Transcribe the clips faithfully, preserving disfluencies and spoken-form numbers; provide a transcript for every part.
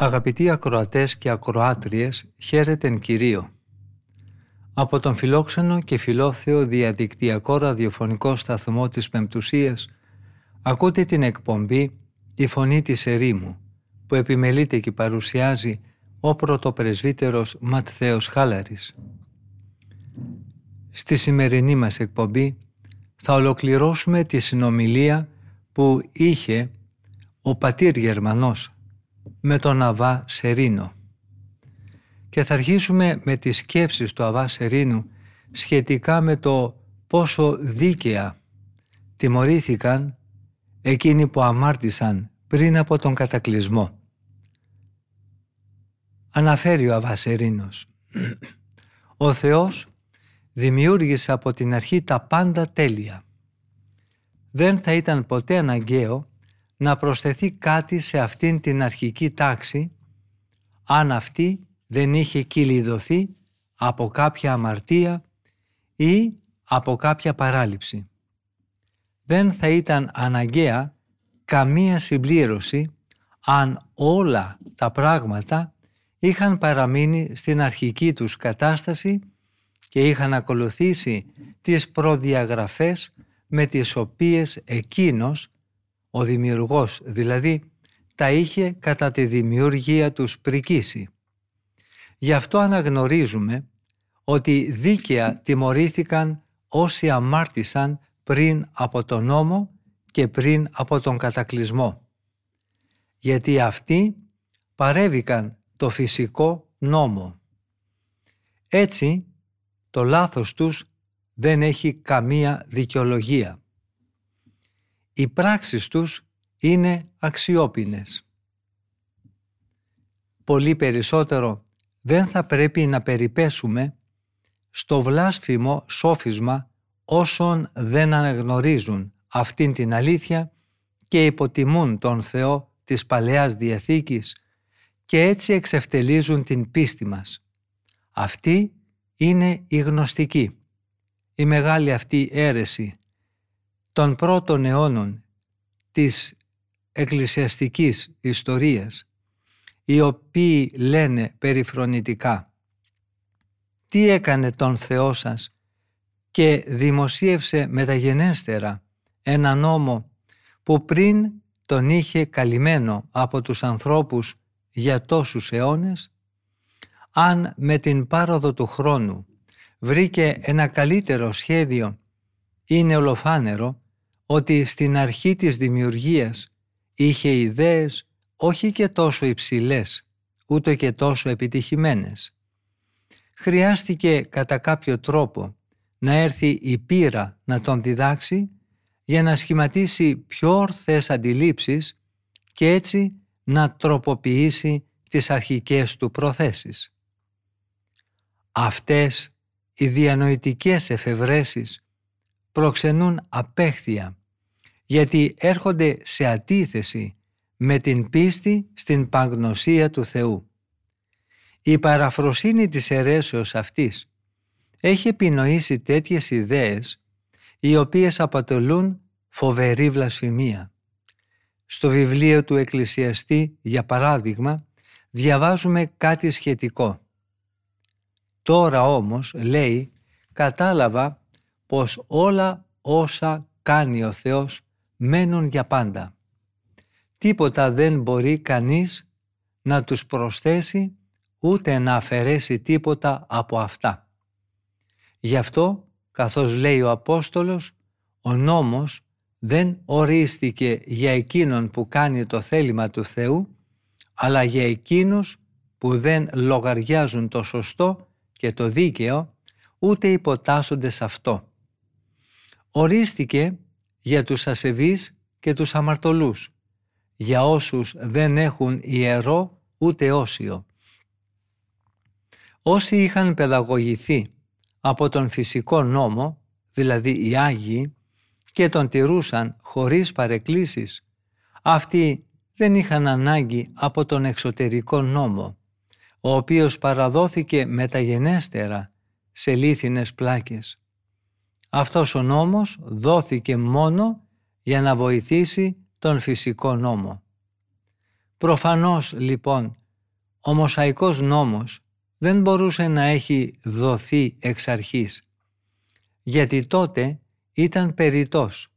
Αγαπητοί ακροατές και ακροάτριες, χαίρετεν Κυρίο. Από τον φιλόξενο και φιλόθεο διαδικτυακό ραδιοφωνικό σταθμό της Πεμπτουσίας ακούτε την εκπομπή «Η Φωνή της Ερήμου», που επιμελείται και παρουσιάζει ο πρωτοπρεσβύτερος Ματθαίος Χάλαρης. Στη σημερινή μας εκπομπή θα ολοκληρώσουμε τη συνομιλία που είχε ο πατήρ Γερμανός με τον Αββά Σερήνο και θα αρχίσουμε με τις σκέψεις του Αββά Σερήνου σχετικά με το πόσο δίκαια τιμωρήθηκαν εκείνοι που αμάρτησαν πριν από τον κατακλυσμό. Αναφέρει ο Αββά Σερήνος: «Ο Θεός δημιούργησε από την αρχή τα πάντα τέλεια. Δεν θα ήταν ποτέ αναγκαίο να προσθεθεί κάτι σε αυτήν την αρχική τάξη, αν αυτή δεν είχε κυλιδωθεί από κάποια αμαρτία ή από κάποια παράληψη. Δεν θα ήταν αναγκαία καμία συμπλήρωση αν όλα τα πράγματα είχαν παραμείνει στην αρχική τους κατάσταση και είχαν ακολουθήσει τις προδιαγραφές με τις οποίες εκείνος, ο δημιουργός δηλαδή, τα είχε κατά τη δημιουργία τους πρικήσει. Γι' αυτό αναγνωρίζουμε ότι δίκαια τιμωρήθηκαν όσοι αμάρτησαν πριν από τον νόμο και πριν από τον κατακλυσμό. Γιατί αυτοί παρέβηκαν το φυσικό νόμο. Έτσι, το λάθος τους δεν έχει καμία δικαιολογία. Οι πράξεις τους είναι αξιόπινες. Πολύ περισσότερο δεν θα πρέπει να περιπέσουμε στο βλάσφημο σόφισμα όσων δεν αναγνωρίζουν αυτήν την αλήθεια και υποτιμούν τον Θεό της Παλαιάς Διαθήκης και έτσι εξευτελίζουν την πίστη μας. Αυτή είναι η γνωστική, η μεγάλη αυτή αίρεση των πρώτων αιώνων της εκκλησιαστικής ιστορίας, οι οποίοι λένε περιφρονητικά: «Τι έκανε τον Θεό σας και δημοσίευσε μεταγενέστερα ένα νόμο που πριν τον είχε καλυμμένο από τους ανθρώπους για τόσους αιώνες? Αν με την πάροδο του χρόνου βρήκε ένα καλύτερο σχέδιο, είναι ολοφάνερο ότι στην αρχή της δημιουργίας είχε ιδέες όχι και τόσο υψηλές, ούτε και τόσο επιτυχημένες. Χρειάστηκε κατά κάποιο τρόπο να έρθει η πείρα να τον διδάξει για να σχηματίσει πιο ορθές αντιλήψεις και έτσι να τροποποιήσει τις αρχικές του προθέσεις. Αυτές οι διανοητικές εφευρέσεις προξενούν απέχθεια, γιατί έρχονται σε αντίθεση με την πίστη στην παγνωσία του Θεού. Η παραφροσύνη της αιρέσεως αυτής έχει επινοήσει τέτοιες ιδέες, οι οποίες αποτελούν φοβερή βλασφημία. Στο βιβλίο του Εκκλησιαστή, για παράδειγμα, διαβάζουμε κάτι σχετικό. Τώρα όμως, λέει, κατάλαβα πως όλα όσα κάνει ο Θεός μένουν για πάντα. Τίποτα δεν μπορεί κανείς να τους προσθέσει ούτε να αφαιρέσει τίποτα από αυτά. Γι' αυτό, καθώς λέει ο Απόστολος, ο νόμος δεν ορίστηκε για εκείνον που κάνει το θέλημα του Θεού, αλλά για εκείνους που δεν λογαριάζουν το σωστό και το δίκαιο, ούτε υποτάσσονται σε αυτό. Ορίστηκε για τους ασεβείς και τους αμαρτωλούς, για όσους δεν έχουν ιερό ούτε όσιο. Όσοι είχαν παιδαγωγηθεί από τον φυσικό νόμο, δηλαδή οι Άγιοι, και τον τηρούσαν χωρίς παρεκκλήσεις, αυτοί δεν είχαν ανάγκη από τον εξωτερικό νόμο, ο οποίος παραδόθηκε μεταγενέστερα σε λίθινες πλάκες. Αυτός ο νόμος δόθηκε μόνο για να βοηθήσει τον φυσικό νόμο. Προφανώς λοιπόν ο μοσαϊκός νόμος δεν μπορούσε να έχει δοθεί εξ αρχής, γιατί τότε ήταν περιττός,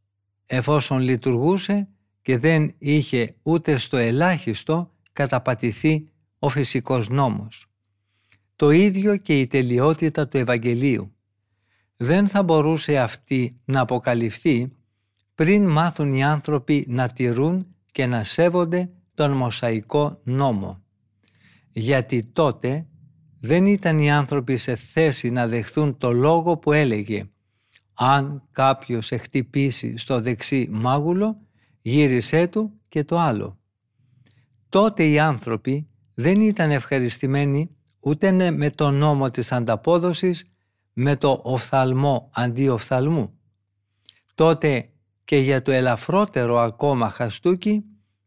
εφόσον λειτουργούσε και δεν είχε ούτε στο ελάχιστο καταπατηθεί ο φυσικός νόμος. Το ίδιο και η τελειότητα του Ευαγγελίου. Δεν θα μπορούσε αυτή να αποκαλυφθεί πριν μάθουν οι άνθρωποι να τηρούν και να σέβονται τον μοσαϊκό νόμο. Γιατί τότε δεν ήταν οι άνθρωποι σε θέση να δεχθούν το λόγο που έλεγε «Αν κάποιος σε χτυπήσει στο δεξί μάγουλο, γύρισέ του και το άλλο». Τότε οι άνθρωποι δεν ήταν ευχαριστημένοι ούτε με τον νόμο της ανταπόδοσης, με το οφθαλμό αντί οφθαλμού. Τότε και για το ελαφρότερο ακόμα χαστούκι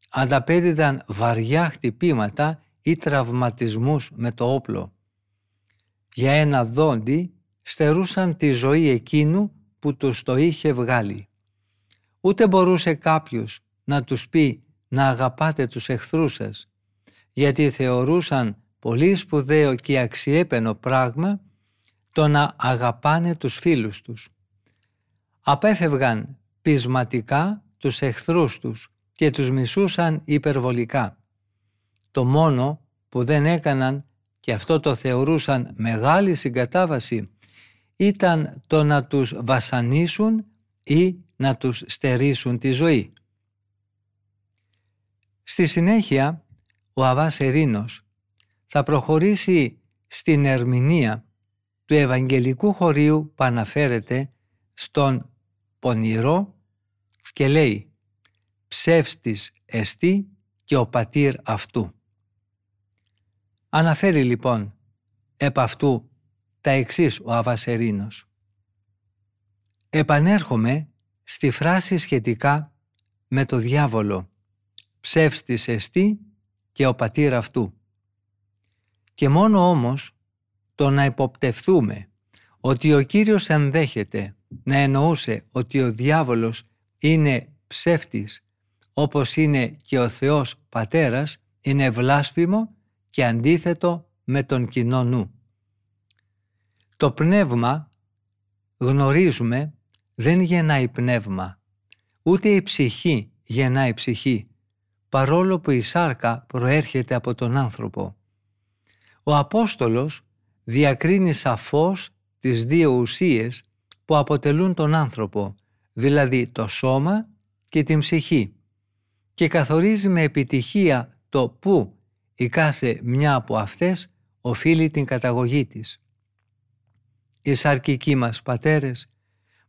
ανταπέδιδαν βαριά χτυπήματα ή τραυματισμούς με το όπλο. Για ένα δόντι στερούσαν τη ζωή εκείνου που τους το είχε βγάλει. Ούτε μπορούσε κάποιος να τους πει να αγαπάτε τους εχθρούς σας, γιατί θεωρούσαν πολύ σπουδαίο και αξιέπαινο πράγμα το να αγαπάνε τους φίλους τους. Απέφευγαν πεισματικά τους εχθρούς τους και τους μισούσαν υπερβολικά. Το μόνο που δεν έκαναν, και αυτό το θεωρούσαν μεγάλη συγκατάβαση, ήταν το να τους βασανίσουν ή να τους στερήσουν τη ζωή. Στη συνέχεια, ο Αββά Σερήνος θα προχωρήσει στην ερμηνεία του Ευαγγελικού χωρίου που αναφέρεται στον πονηρό και λέει «Ψεύστης εστί και ο πατήρ αυτού». Αναφέρει λοιπόν επ' αυτού τα εξής ο Αββά Σερήνος. Επανέρχομαι στη φράση σχετικά με το διάβολο «Ψεύστης εστί και ο πατήρ αυτού». Και μόνο όμως το να υποπτευθούμε ότι ο Κύριος ενδέχεται να εννοούσε ότι ο διάβολος είναι ψεύτης, όπως είναι και ο Θεός Πατέρας, είναι βλάσφημο και αντίθετο με τον κοινό νου. Το πνεύμα, γνωρίζουμε, δεν γεννάει πνεύμα, ούτε η ψυχή γεννάει ψυχή, παρόλο που η σάρκα προέρχεται από τον άνθρωπο. Ο Απόστολος διακρίνει σαφώς τις δύο ουσίες που αποτελούν τον άνθρωπο, δηλαδή το σώμα και την ψυχή, και καθορίζει με επιτυχία το πού η κάθε μια από αυτές οφείλει την καταγωγή της. Οι σαρκικοί μας πατέρες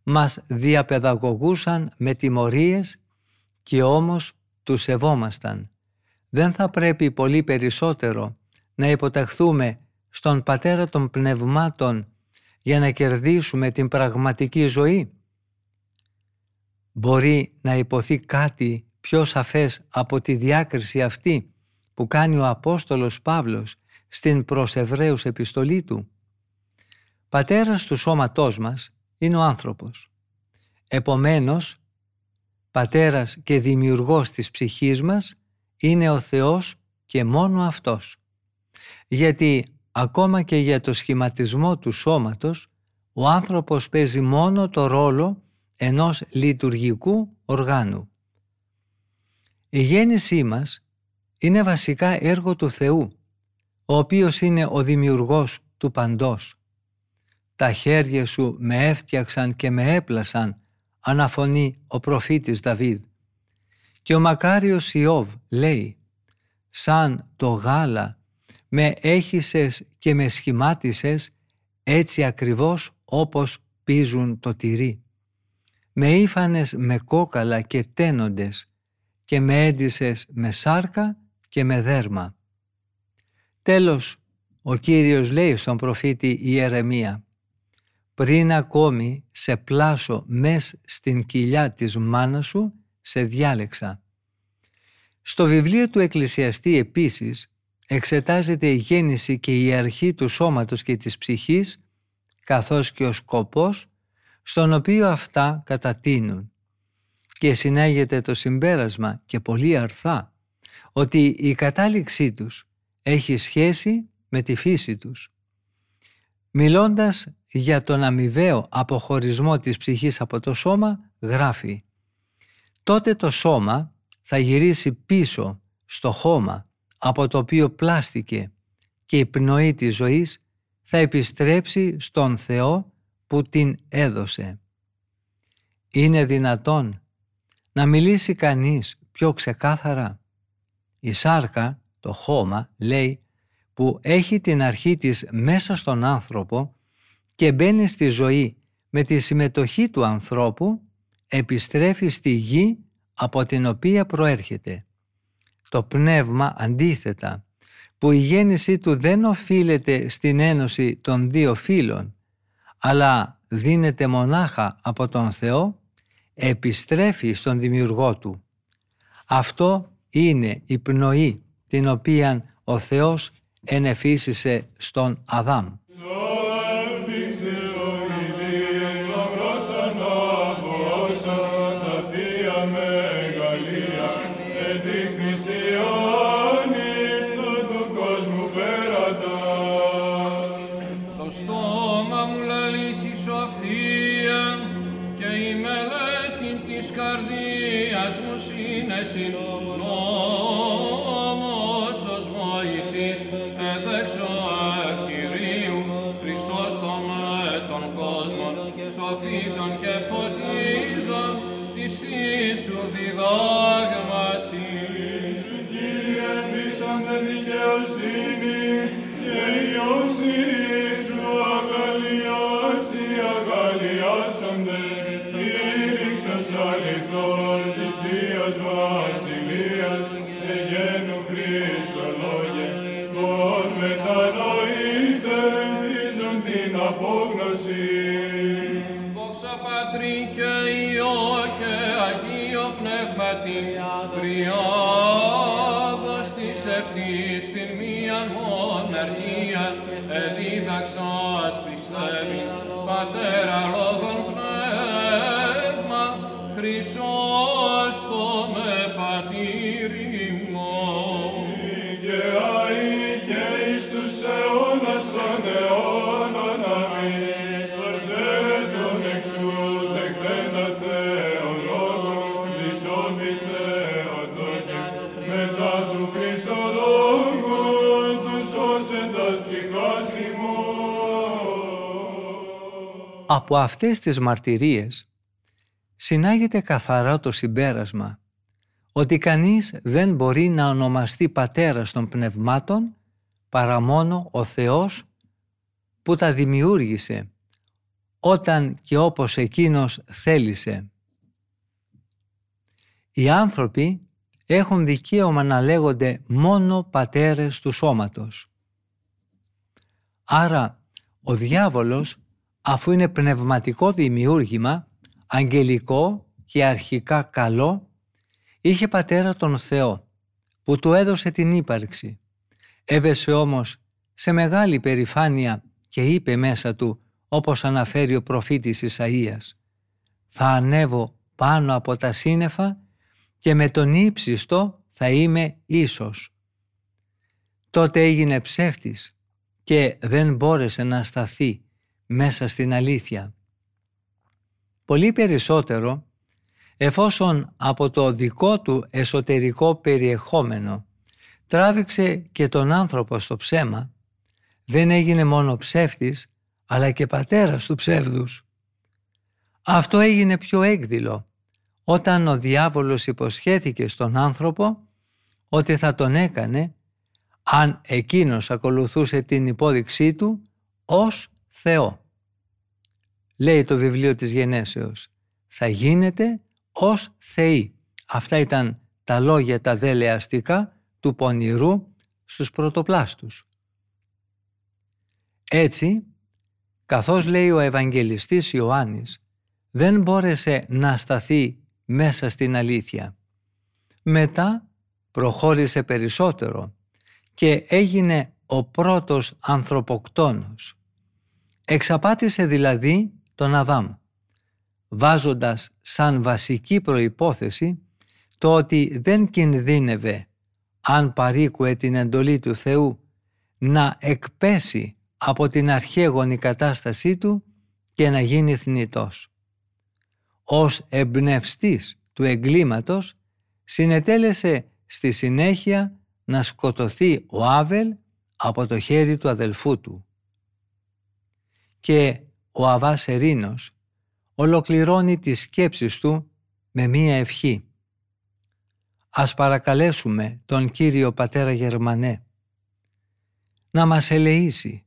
μας διαπαιδαγωγούσαν με τιμωρίες και όμως τους σεβόμασταν. Δεν θα πρέπει πολύ περισσότερο να υποταχθούμε στον Πατέρα των Πνευμάτων για να κερδίσουμε την πραγματική ζωή? Μπορεί να υποθεί κάτι πιο σαφές από τη διάκριση αυτή που κάνει ο Απόστολος Παύλος στην προς Εβραίους επιστολή του? Πατέρας του σώματός μας είναι ο άνθρωπος. Επομένως, πατέρας και δημιουργός της ψυχής μας είναι ο Θεός και μόνο Αυτός. Γιατί ακόμα και για το σχηματισμό του σώματος, ο άνθρωπος παίζει μόνο το ρόλο ενός λειτουργικού οργάνου. Η γέννησή μας είναι βασικά έργο του Θεού, ο οποίος είναι ο δημιουργός του παντός. «Τα χέρια σου με έφτιαξαν και με έπλασαν», αναφωνεί ο προφήτης Δαβίδ. Και ο μακάριος Ιώβ λέει «Σαν το γάλα με έχισες και με σχημάτισες, έτσι ακριβώς όπως πίζουν το τυρί. Με ήφανες με κόκαλα και τένοντες και με έντυσες με σάρκα και με δέρμα». Τέλος, ο Κύριος λέει στον προφήτη Ιερεμία: «Πριν ακόμη σε πλάσω μες στην κοιλιά της μάνας σου, σε διάλεξα». Στο βιβλίο του Εκκλησιαστή επίσης εξετάζεται η γέννηση και η αρχή του σώματος και της ψυχής, καθώς και ο σκοπός στον οποίο αυτά κατατείνουν. Και συνάγεται το συμπέρασμα, και πολύ αρθά, ότι η κατάληξή τους έχει σχέση με τη φύση τους. Μιλώντας για τον αμοιβαίο αποχωρισμό της ψυχής από το σώμα, γράφει: «Τότε το σώμα θα γυρίσει πίσω στο χώμα από το οποίο πλάστηκε και η πνοή της ζωής θα επιστρέψει στον Θεό που την έδωσε». Είναι δυνατόν να μιλήσει κανείς πιο ξεκάθαρα? Η σάρκα, το χώμα, λέει, που έχει την αρχή της μέσα στον άνθρωπο και μπαίνει στη ζωή με τη συμμετοχή του ανθρώπου, επιστρέφει στη γη από την οποία προέρχεται. Το πνεύμα, αντίθετα, που η γέννησή του δεν οφείλεται στην ένωση των δύο φύλων, αλλά δίνεται μονάχα από τον Θεό, επιστρέφει στον δημιουργό του. Αυτό είναι η πνοή την οποία ο Θεός ενεφύσισε στον Αδάμ. Από αυτές τις μαρτυρίες συνάγεται καθαρά το συμπέρασμα ότι κανείς δεν μπορεί να ονομαστεί πατέρας των πνευμάτων παρά μόνο ο Θεός που τα δημιούργησε όταν και όπως Εκείνος θέλησε. Οι άνθρωποι έχουν δικαίωμα να λέγονται μόνο πατέρες του σώματος. Άρα ο διάβολος, αφού είναι πνευματικό δημιούργημα, αγγελικό και αρχικά καλό, είχε πατέρα τον Θεό που του έδωσε την ύπαρξη. Έβεσε όμως σε μεγάλη περηφάνεια και είπε μέσα του, όπως αναφέρει ο προφήτης Ισαΐας: «Θα ανέβω πάνω από τα σύννεφα και με τον ύψιστο θα είμαι ίσος». Τότε έγινε ψεύτης και δεν μπόρεσε να σταθεί μέσα στην αλήθεια. Πολύ περισσότερο, εφόσον από το δικό του εσωτερικό περιεχόμενο τράβηξε και τον άνθρωπο στο ψέμα, δεν έγινε μόνο ψεύτης, αλλά και πατέρας του ψεύδους. Αυτό έγινε πιο έκδηλο όταν ο διάβολος υποσχέθηκε στον άνθρωπο ότι θα τον έκανε, αν εκείνος ακολουθούσε την υπόδειξή του, ως Θεό. Λέει το βιβλίο της Γενέσεως: «Θα γίνεται ως θεοί». Αυτά ήταν τα λόγια τα δελεαστικά του πονηρού στους πρωτοπλάστους. Έτσι, καθώς λέει ο Ευαγγελιστής Ιωάννης, δεν μπόρεσε να σταθεί μέσα στην αλήθεια. Μετά προχώρησε περισσότερο και έγινε ο πρώτος ανθρωποκτόνος. Εξαπάτησε δηλαδή τον Αδάμ, βάζοντας σαν βασική προϋπόθεση το ότι δεν κινδύνευε, αν παρήκουε την εντολή του Θεού, να εκπέσει από την αρχαίγονη κατάστασή του και να γίνει θνητός. Ως εμπνευστής του εγκλήματος συνετέλεσε στη συνέχεια να σκοτωθεί ο Άβελ από το χέρι του αδελφού του. Και ο Αββά Σερήνος ολοκληρώνει τις σκέψεις του με μία ευχή. Ας παρακαλέσουμε τον Κύριο Πατέρα Γερμανέ να μας ελεήσει,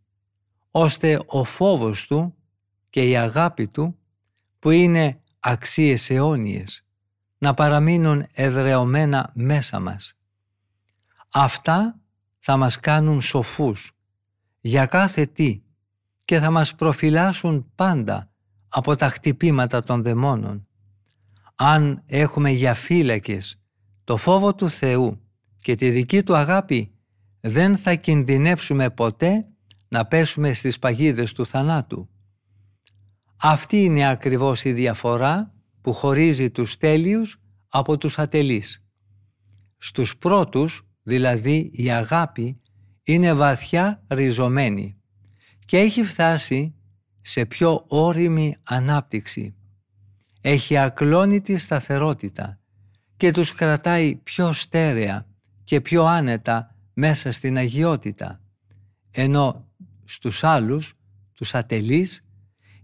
ώστε ο φόβος του και η αγάπη του, που είναι αξίες αιώνιες, να παραμείνουν εδρεωμένα μέσα μας. Αυτά θα μας κάνουν σοφούς για κάθε τι και θα μας προφυλάσσουν πάντα από τα χτυπήματα των δαιμόνων, αν έχουμε για φύλακες το φόβο του Θεού και τη δική του αγάπη. Δεν θα κινδυνεύσουμε ποτέ να πέσουμε στις παγίδες του θανάτου. Αυτή είναι ακριβώς η διαφορά που χωρίζει τους τέλειους από τους ατελείς. Στους πρώτους, δηλαδή, η αγάπη είναι βαθιά ριζωμένη και έχει φτάσει σε πιο όριμη ανάπτυξη. Έχει ακλόνητη σταθερότητα και τους κρατάει πιο στέρεα και πιο άνετα μέσα στην αγιότητα, ενώ στους άλλους, τους ατελείς,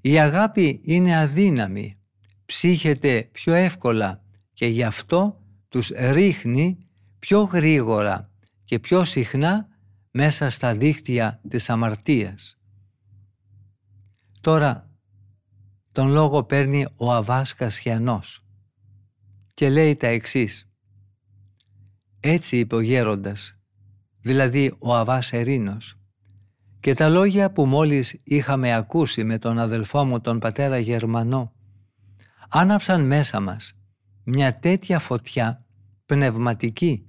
η αγάπη είναι αδύναμη, ψύχεται πιο εύκολα και γι' αυτό τους ρίχνει πιο γρήγορα και πιο συχνά μέσα στα δίχτυα της αμαρτίας. Τώρα τον λόγο παίρνει ο Αββάς Κασσιανός και λέει τα εξής. Έτσι είπε ο γέροντας, δηλαδή ο Αββάς Σερήνος, και τα λόγια που μόλις είχαμε ακούσει με τον αδελφό μου τον πατέρα Γερμανό άναψαν μέσα μας μια τέτοια φωτιά πνευματική,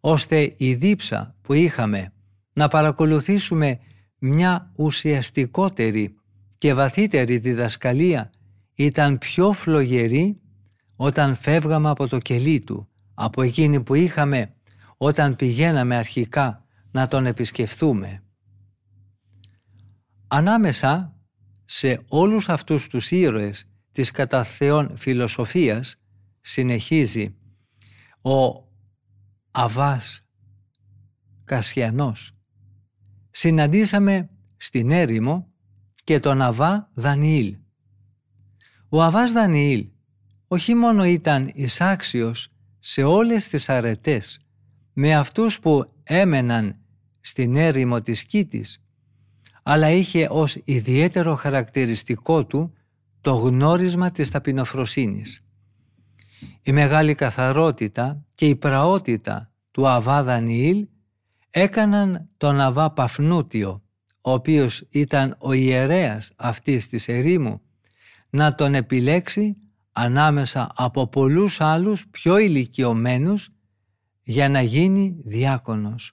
ώστε η δίψα που είχαμε να παρακολουθήσουμε μια ουσιαστικότερη και βαθύτερη διδασκαλία ήταν πιο φλογερή όταν φεύγαμε από το κελί του, από εκείνη που είχαμε όταν πηγαίναμε αρχικά να τον επισκεφθούμε. Ανάμεσα σε όλους αυτούς τους ήρωες της κατά Θεόν φιλοσοφίας, συνεχίζει ο Αββάς Κασσιανός, συναντήσαμε στην έρημο και τον Αββά Δανιήλ. Ο Αββάς Δανιήλ όχι μόνο ήταν εισάξιος σε όλες τις αρετές με αυτούς που έμεναν στην έρημο της Σκήτης, αλλά είχε ως ιδιαίτερο χαρακτηριστικό του το γνώρισμα της ταπεινοφροσύνης. Η μεγάλη καθαρότητα και η πραότητα του Αββά Δανιήλ έκαναν τον Αββά Παφνούτιο, ο οποίος ήταν ο ιερέας αυτής της ερήμου, να τον επιλέξει ανάμεσα από πολλούς άλλους πιο ηλικιωμένους για να γίνει διάκονος.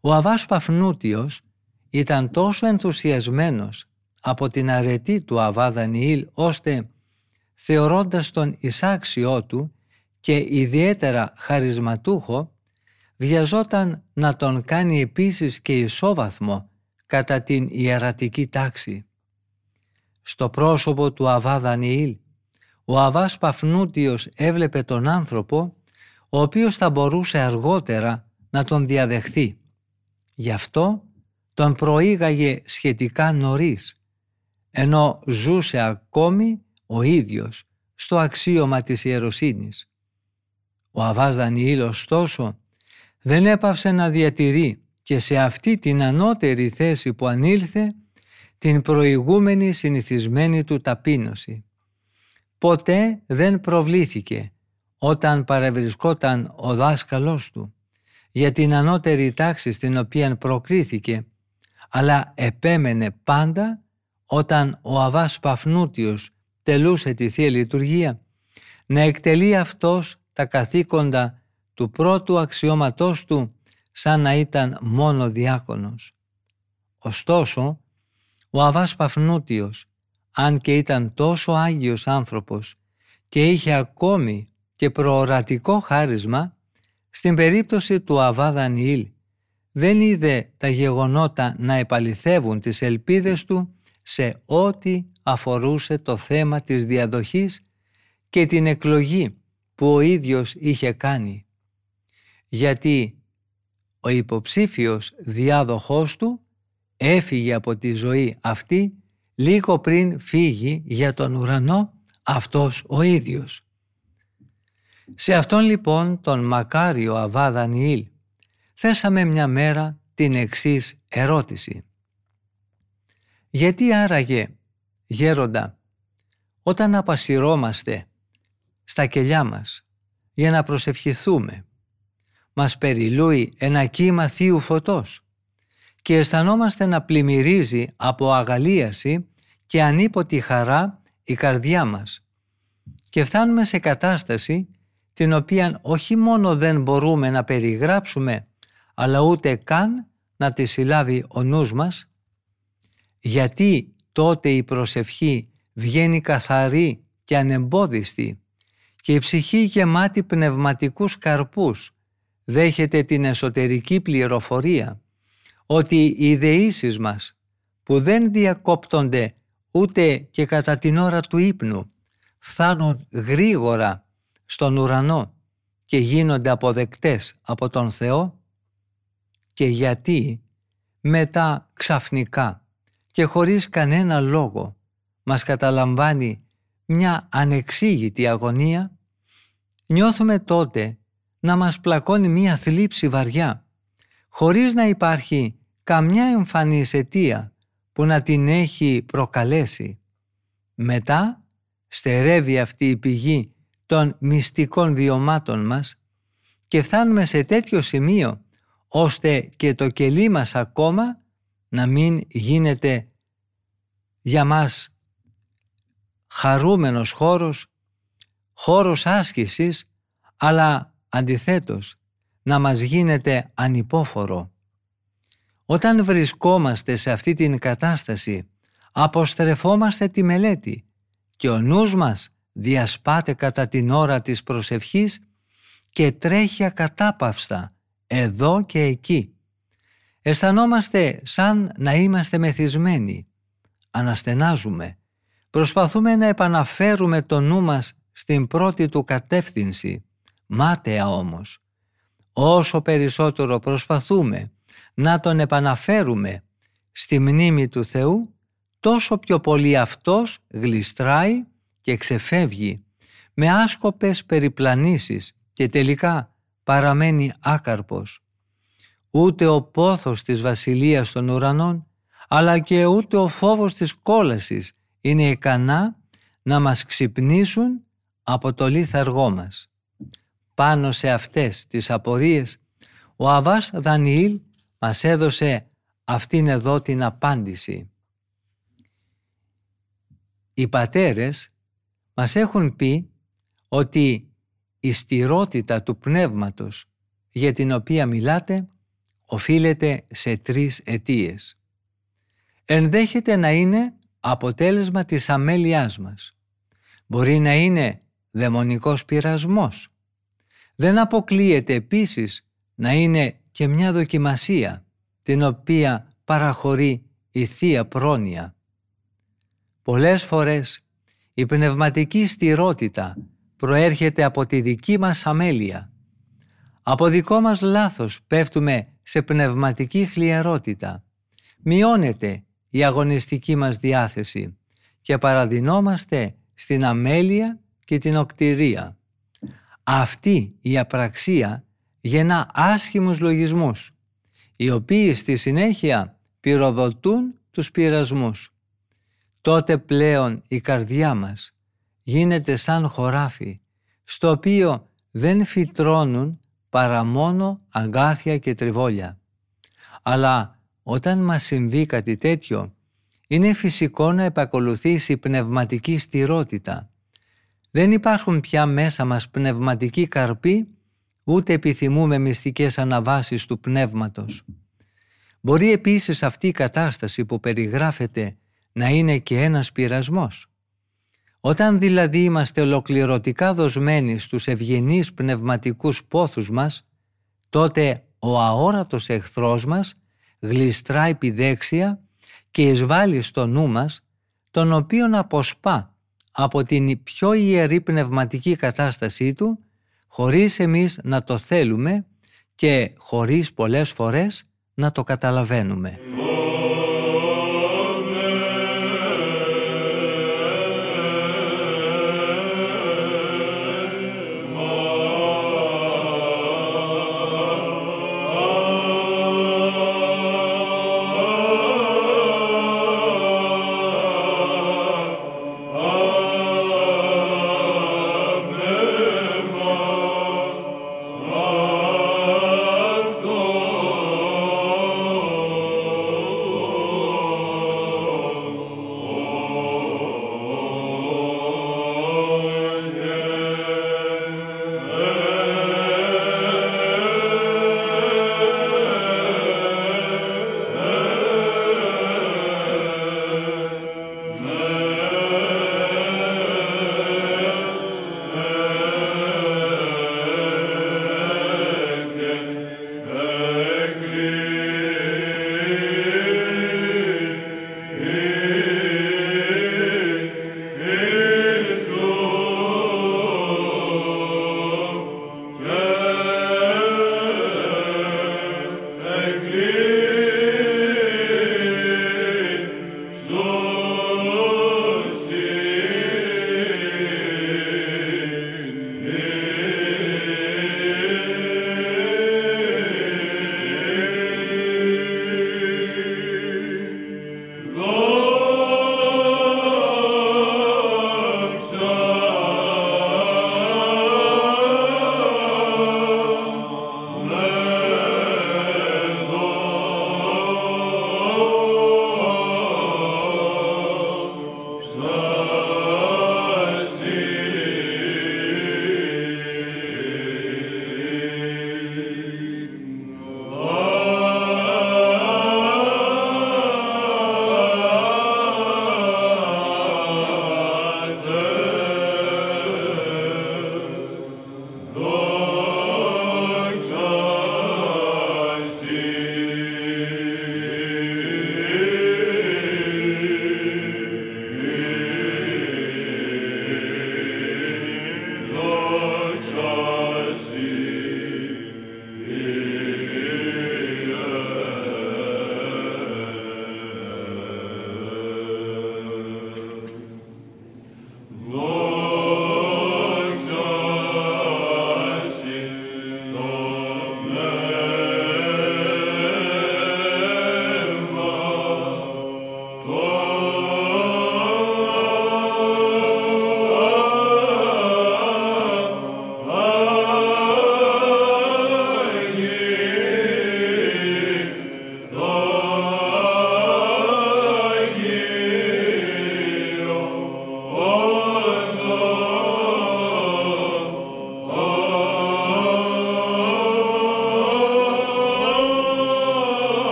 Ο Αββάς Παφνούτιος ήταν τόσο ενθουσιασμένος από την αρετή του Αββά Δανιήλ, ώστε, θεωρώντας τον εισάξιό του και ιδιαίτερα χαρισματούχο, βιαζόταν να τον κάνει επίσης και ισόβαθμο κατά την ιερατική τάξη. Στο πρόσωπο του Αββά Δανιήλ, ο Αββάς Παφνούτιος έβλεπε τον άνθρωπο ο οποίος θα μπορούσε αργότερα να τον διαδεχθεί. Γι' αυτό τον προήγαγε σχετικά νωρίς, ενώ ζούσε ακόμη ο ίδιος στο αξίωμα της ιεροσύνης. Ο Αββάς Δανιήλ, ωστόσο, δεν έπαυσε να διατηρεί και σε αυτή την ανώτερη θέση που ανήλθε την προηγούμενη συνηθισμένη του ταπείνωση. Ποτέ δεν προβλήθηκε, όταν παρευρισκόταν ο δάσκαλός του για την ανώτερη τάξη στην οποία προκρίθηκε, αλλά επέμενε πάντα όταν ο Αββάς Παφνούτιος τελούσε τη Θεία Λειτουργία, να εκτελεί αυτός τα καθήκοντα του πρώτου αξιώματός του σαν να ήταν μόνο διάκονος. Ωστόσο, ο Αββάς Παφνούτιος, αν και ήταν τόσο άγιος άνθρωπος και είχε ακόμη και προορατικό χάρισμα, στην περίπτωση του Αββά Δανιήλ δεν είδε τα γεγονότα να επαληθεύουν τις ελπίδες του σε ό,τι αφορούσε το θέμα της διαδοχής και την εκλογή που ο ίδιος είχε κάνει. Γιατί ο υποψήφιος διάδοχός του έφυγε από τη ζωή αυτή λίγο πριν φύγει για τον ουρανό αυτός ο ίδιος. Σε αυτόν λοιπόν τον μακάριο Αββά Δανιήλ θέσαμε μια μέρα την εξής ερώτηση. Γιατί άραγε, γέροντα, όταν απασυρώμαστε στα κελιά μας για να προσευχηθούμε, μας περιλούει ένα κύμα θείου φωτός και αισθανόμαστε να πλημμυρίζει από αγαλίαση και ανίποτη χαρά η καρδιά μας και φτάνουμε σε κατάσταση την οποία όχι μόνο δεν μπορούμε να περιγράψουμε, αλλά ούτε καν να τη συλλάβει ο νους μας? Γιατί τότε η προσευχή βγαίνει καθαρή και ανεμπόδιστη και η ψυχή γεμάτη πνευματικούς καρπούς δέχεται την εσωτερική πληροφορία ότι οι ιδεήσεις μας, που δεν διακόπτονται ούτε και κατά την ώρα του ύπνου, φτάνουν γρήγορα στον ουρανό και γίνονται αποδεκτές από τον Θεό? Και γιατί μετά ξαφνικά και χωρίς κανένα λόγο μας καταλαμβάνει μια ανεξήγητη αγωνία? Νιώθουμε τότε να μας πλακώνει μια θλίψη βαριά, χωρίς να υπάρχει καμιά εμφανής αιτία που να την έχει προκαλέσει. Μετά στερεύει αυτή η πηγή των μυστικών βιωμάτων μας και φτάνουμε σε τέτοιο σημείο ώστε και το κελί μας ακόμα να μην γίνεται για μας χαρούμενος χώρος, χώρος άσκησης, αλλά αντιθέτως να μας γίνεται ανυπόφορο. Όταν βρισκόμαστε σε αυτή την κατάσταση, αποστρεφόμαστε τη μελέτη και ο νους μας διασπάται κατά την ώρα της προσευχής και τρέχει ακατάπαυστα εδώ και εκεί. Αισθανόμαστε σαν να είμαστε μεθυσμένοι, αναστενάζουμε, προσπαθούμε να επαναφέρουμε το νου μας στην πρώτη του κατεύθυνση, μάταια όμως. Όσο περισσότερο προσπαθούμε να τον επαναφέρουμε στη μνήμη του Θεού, τόσο πιο πολύ αυτός γλιστράει και ξεφεύγει με άσκοπες περιπλανήσεις και τελικά παραμένει άκαρπος. Ούτε ο πόθος της βασιλείας των ουρανών, αλλά και ούτε ο φόβος της κόλασης είναι ικανά να μας ξυπνήσουν από το λίθαργό μας. Πάνω σε αυτές τις απορίες, ο Αββάς Δανιήλ μας έδωσε αυτήν εδώ την απάντηση. Οι πατέρες μας έχουν πει ότι η στηρότητα του πνεύματος για την οποία μιλάτε οφείλεται σε τρεις αιτίες. Ενδέχεται να είναι αποτέλεσμα της αμέλειάς μας. Μπορεί να είναι δαιμονικός πειρασμός. Δεν αποκλείεται επίσης να είναι και μια δοκιμασία την οποία παραχωρεί η Θεία Πρόνοια. Πολλές φορές η πνευματική στηρότητα προέρχεται από τη δική μας αμέλεια. Από δικό μας λάθος πέφτουμε σε πνευματική χλιαρότητα. Μειώνεται η αγωνιστική μας διάθεση και παραδεινόμαστε στην αμέλεια και την οκτηρία. Αυτή η απραξία γεννά άσχημους λογισμούς, οι οποίοι στη συνέχεια πυροδοτούν τους πειρασμούς. Τότε πλέον η καρδιά μας γίνεται σαν χωράφι, στο οποίο δεν φυτρώνουν παρά μόνο αγκάθια και τριβόλια. Αλλά όταν μας συμβεί κάτι τέτοιο, είναι φυσικό να επακολουθήσει πνευματική στηρότητα. Δεν υπάρχουν πια μέσα μας πνευματικοί καρποί, ούτε επιθυμούμε μυστικές αναβάσεις του πνεύματος. Μπορεί επίσης αυτή η κατάσταση που περιγράφεται να είναι και ένας πειρασμός. Όταν δηλαδή είμαστε ολοκληρωτικά δοσμένοι στους ευγενείς πνευματικούς πόθους μας, τότε ο αόρατος εχθρός μας γλιστρά επιδέξια και εισβάλλει στο νου μας, τον οποίον αποσπά από την πιο ιερή πνευματική κατάστασή του, χωρίς εμείς να το θέλουμε και χωρίς πολλές φορές να το καταλαβαίνουμε.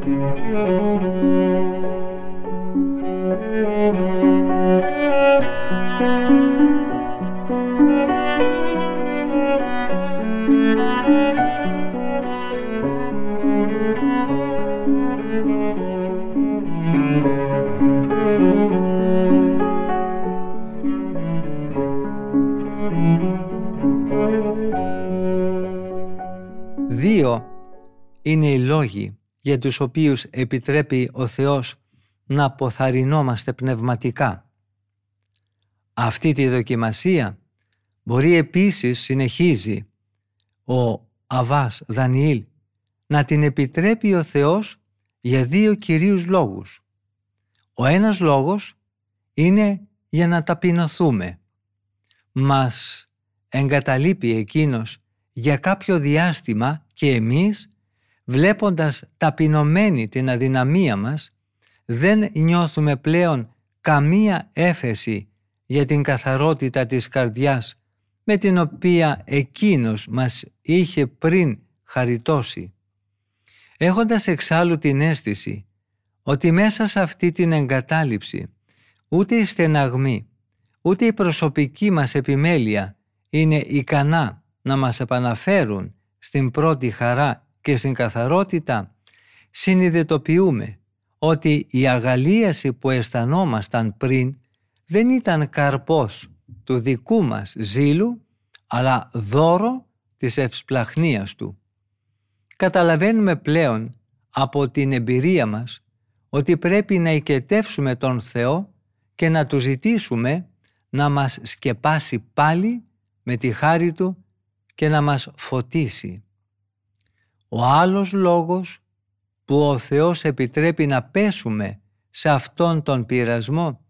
Thank you. Δύο είναι οι λόγοι για τους οποίους επιτρέπει ο Θεός να αποθαρρυνόμαστε πνευματικά. Αυτή τη δοκιμασία μπορεί επίσης, συνεχίζει ο Αββάς Δανιήλ, να την επιτρέπει ο Θεός για δύο κυρίους λόγους. Ο ένας λόγος είναι για να ταπεινωθούμε. Μας εγκαταλείπει εκείνος για κάποιο διάστημα και εμείς, βλέποντας ταπεινωμένη την αδυναμία μας, δεν νιώθουμε πλέον καμία έφεση για την καθαρότητα της καρδιάς με την οποία εκείνος μας είχε πριν χαριτώσει. Έχοντας εξάλλου την αίσθηση ότι μέσα σε αυτή την εγκατάλειψη ούτε η στεναγμή, ούτε η προσωπική μας επιμέλεια είναι ικανά να μας επαναφέρουν στην πρώτη χαρά και στην καθαρότητα, συνειδητοποιούμε ότι η αγαλίαση που αισθανόμασταν πριν δεν ήταν καρπός του δικού μας ζήλου, αλλά δώρο της ευσπλαχνίας του. Καταλαβαίνουμε πλέον από την εμπειρία μας ότι πρέπει να οικετεύσουμε τον Θεό και να του ζητήσουμε να μας σκεπάσει πάλι με τη χάρη του και να μας φωτίσει. Ο άλλος λόγος που ο Θεός επιτρέπει να πέσουμε σε αυτόν τον πειρασμό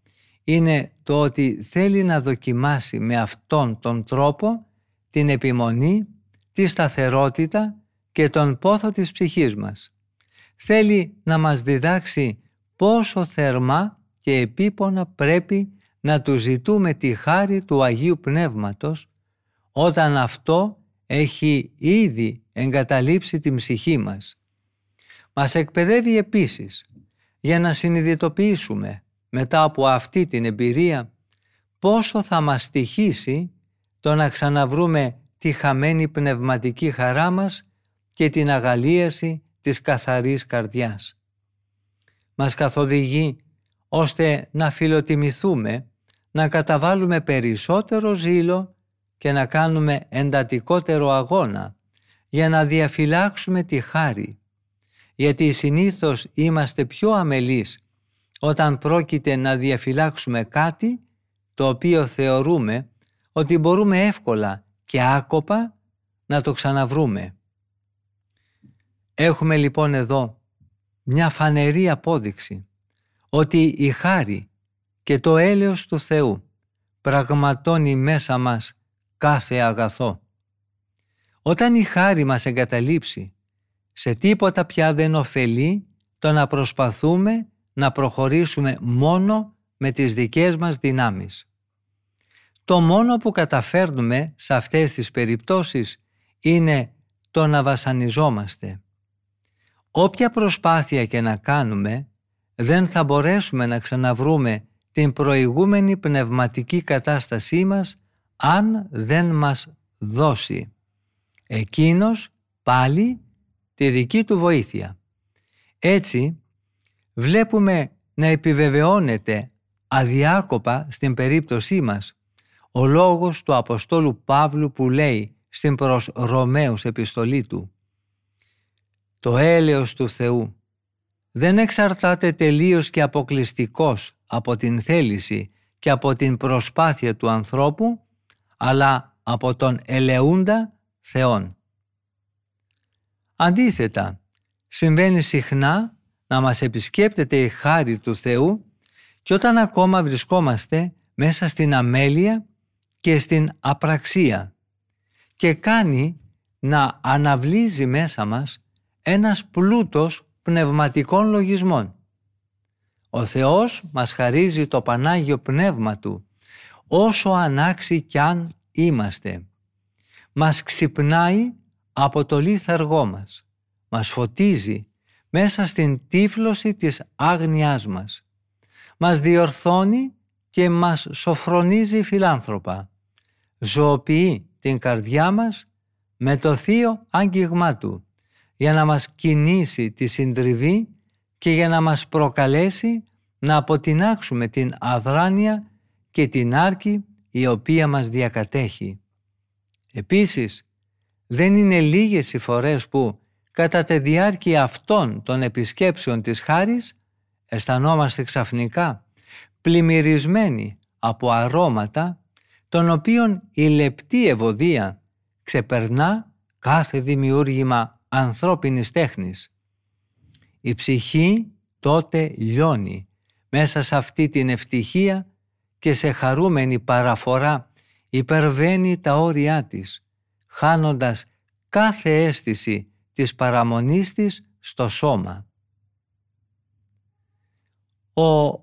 είναι το ότι θέλει να δοκιμάσει με αυτόν τον τρόπο την επιμονή, τη σταθερότητα και τον πόθο της ψυχής μας. Θέλει να μας διδάξει πόσο θερμά και επίπονα πρέπει να του ζητούμε τη χάρη του Αγίου Πνεύματος, όταν αυτό έχει ήδη εγκαταλείψει την ψυχή μας. Μας εκπαιδεύει επίσης για να συνειδητοποιήσουμε μετά από αυτή την εμπειρία πόσο θα μας στοιχήσει το να ξαναβρούμε τη χαμένη πνευματική χαρά μας και την αγαλίαση της καθαρής καρδιάς. Μας καθοδηγεί ώστε να φιλοτιμηθούμε, να καταβάλουμε περισσότερο ζήλο και να κάνουμε εντατικότερο αγώνα για να διαφυλάξουμε τη χάρη, γιατί συνήθως είμαστε πιο αμελείς όταν πρόκειται να διαφυλάξουμε κάτι το οποίο θεωρούμε ότι μπορούμε εύκολα και άκοπα να το ξαναβρούμε. Έχουμε λοιπόν εδώ μια φανερή απόδειξη ότι η χάρη και το έλεος του Θεού πραγματώνει μέσα μας κάθε αγαθό. Όταν η χάρη μας εγκαταλείψει, σε τίποτα πια δεν ωφελεί το να προσπαθούμε να προχωρήσουμε μόνο με τις δικές μας δυνάμεις. Το μόνο που καταφέρνουμε σε αυτές τις περιπτώσεις είναι το να βασανιζόμαστε. Όποια προσπάθεια και να κάνουμε, δεν θα μπορέσουμε να ξαναβρούμε την προηγούμενη πνευματική κατάστασή μας αν δεν μας δώσει εκείνος πάλι τη δική του βοήθεια. Έτσι βλέπουμε να επιβεβαιώνεται αδιάκοπα στην περίπτωσή μας ο λόγος του Αποστόλου Παύλου που λέει στην προς Ρωμαίους επιστολή του: «Το έλεος του Θεού δεν εξαρτάται τελείως και αποκλειστικώς από την θέληση και από την προσπάθεια του ανθρώπου, αλλά από τον ελεούντα Θεόν». Αντίθετα, συμβαίνει συχνά να μας επισκέπτεται η χάρη του Θεού και όταν ακόμα βρισκόμαστε μέσα στην αμέλεια και στην απραξία, και κάνει να αναβλύζει μέσα μας ένας πλούτος πνευματικών λογισμών. Ο Θεός μας χαρίζει το Πανάγιο Πνεύμα Του, όσο ανάξι κι αν είμαστε. Μας ξυπνάει από το λίθαργό μας. Μας φωτίζει μέσα στην τύφλωση της άγνοιάς μας. Μας διορθώνει και μας σοφρονίζει φιλάνθρωπα. Ζωοποιεί την καρδιά μας με το θείο άγγιγμά Του, για να μας κινήσει τη συντριβή και για να μας προκαλέσει να αποτινάξουμε την αδράνεια και την άρκη η οποία μας διακατέχει. Επίσης, δεν είναι λίγες οι φορές που κατά τη διάρκεια αυτών των επισκέψεων της χάρης αισθανόμαστε ξαφνικά πλημμυρισμένοι από αρώματα των οποίων η λεπτή ευωδία ξεπερνά κάθε δημιούργημα ανθρώπινης τέχνης. Η ψυχή τότε λιώνει μέσα σε αυτή την ευτυχία και σε χαρούμενη παραφορά υπερβαίνει τα όρια της, χάνοντας κάθε αίσθηση της παραμονής της στο σώμα. Ο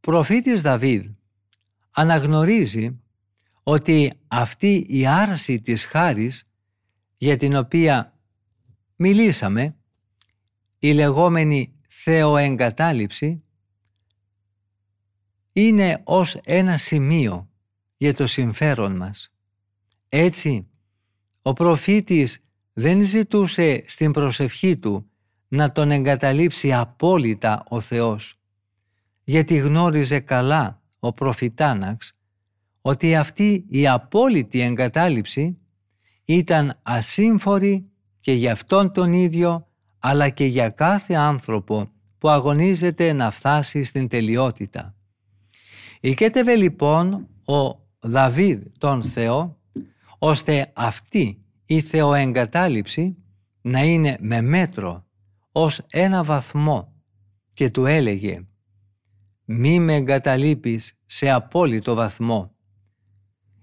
προφήτης Δαβίδ αναγνωρίζει ότι αυτή η άρση της χάρης για την οποία μιλήσαμε, η λεγόμενη θεοεγκατάληψη, είναι ως ένα σημείο για το συμφέρον μας. Έτσι, ο προφήτης δεν ζητούσε στην προσευχή του να τον εγκαταλείψει απόλυτα ο Θεός, γιατί γνώριζε καλά ο προφητάναξ ότι αυτή η απόλυτη εγκατάλειψη ήταν ασύμφορη και για αυτόν τον ίδιο, αλλά και για κάθε άνθρωπο που αγωνίζεται να φτάσει στην τελειότητα. Ικέτευε λοιπόν ο Δαβίδ τον Θεό, ώστε αυτή η θεοεγκατάληψη να είναι με μέτρο ως ένα βαθμό, και του έλεγε «Μη με εγκαταλείπεις σε απόλυτο βαθμό».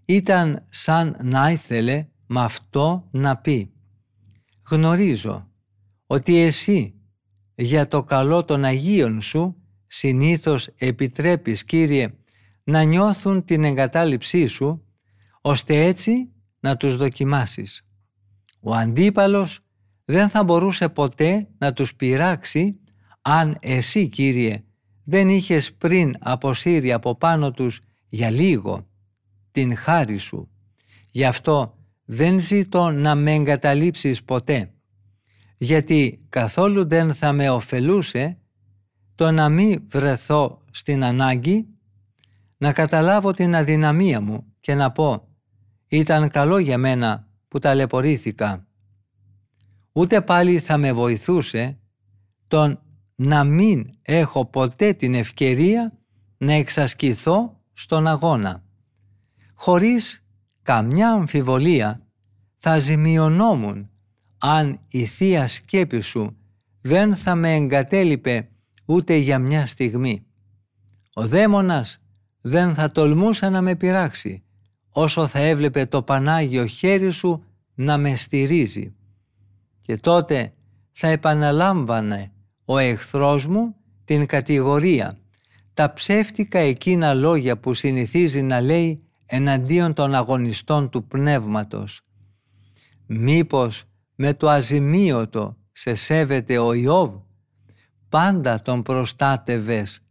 Ήταν σαν να ήθελε με αυτό να πει «Γνωρίζω ότι εσύ για το καλό των Αγίων σου συνήθως επιτρέπεις, Κύριε, να νιώθουν την εγκατάλειψή σου, ώστε έτσι να τους δοκιμάσεις. Ο αντίπαλος δεν θα μπορούσε ποτέ να τους πειράξει αν εσύ, Κύριε, δεν είχες πριν αποσύρει από πάνω τους για λίγο την χάρη σου. Γι' αυτό δεν ζητώ να με εγκαταλείψεις ποτέ, γιατί καθόλου δεν θα με ωφελούσε το να μην βρεθώ στην ανάγκη, να καταλάβω την αδυναμία μου και να πω «Ήταν καλό για μένα που ταλαιπωρήθηκα». Ούτε πάλι θα με βοηθούσε τον να μην έχω ποτέ την ευκαιρία να εξασκηθώ στον αγώνα. Χωρίς καμιά αμφιβολία θα ζημιωνόμουν αν η θεία σκέπη σου δεν θα με εγκατέλειπε ούτε για μια στιγμή. Ο δαίμονας δεν θα τολμούσε να με πειράξει, όσο θα έβλεπε το Πανάγιο χέρι σου να με στηρίζει. Και τότε θα επαναλάμβανε ο εχθρός μου την κατηγορία, τα ψεύτικα εκείνα λόγια που συνηθίζει να λέει εναντίον των αγωνιστών του πνεύματος. Μήπως με το αζημίωτο σε σέβεται ο Ιώβ? Πάντα τον προστάτευες,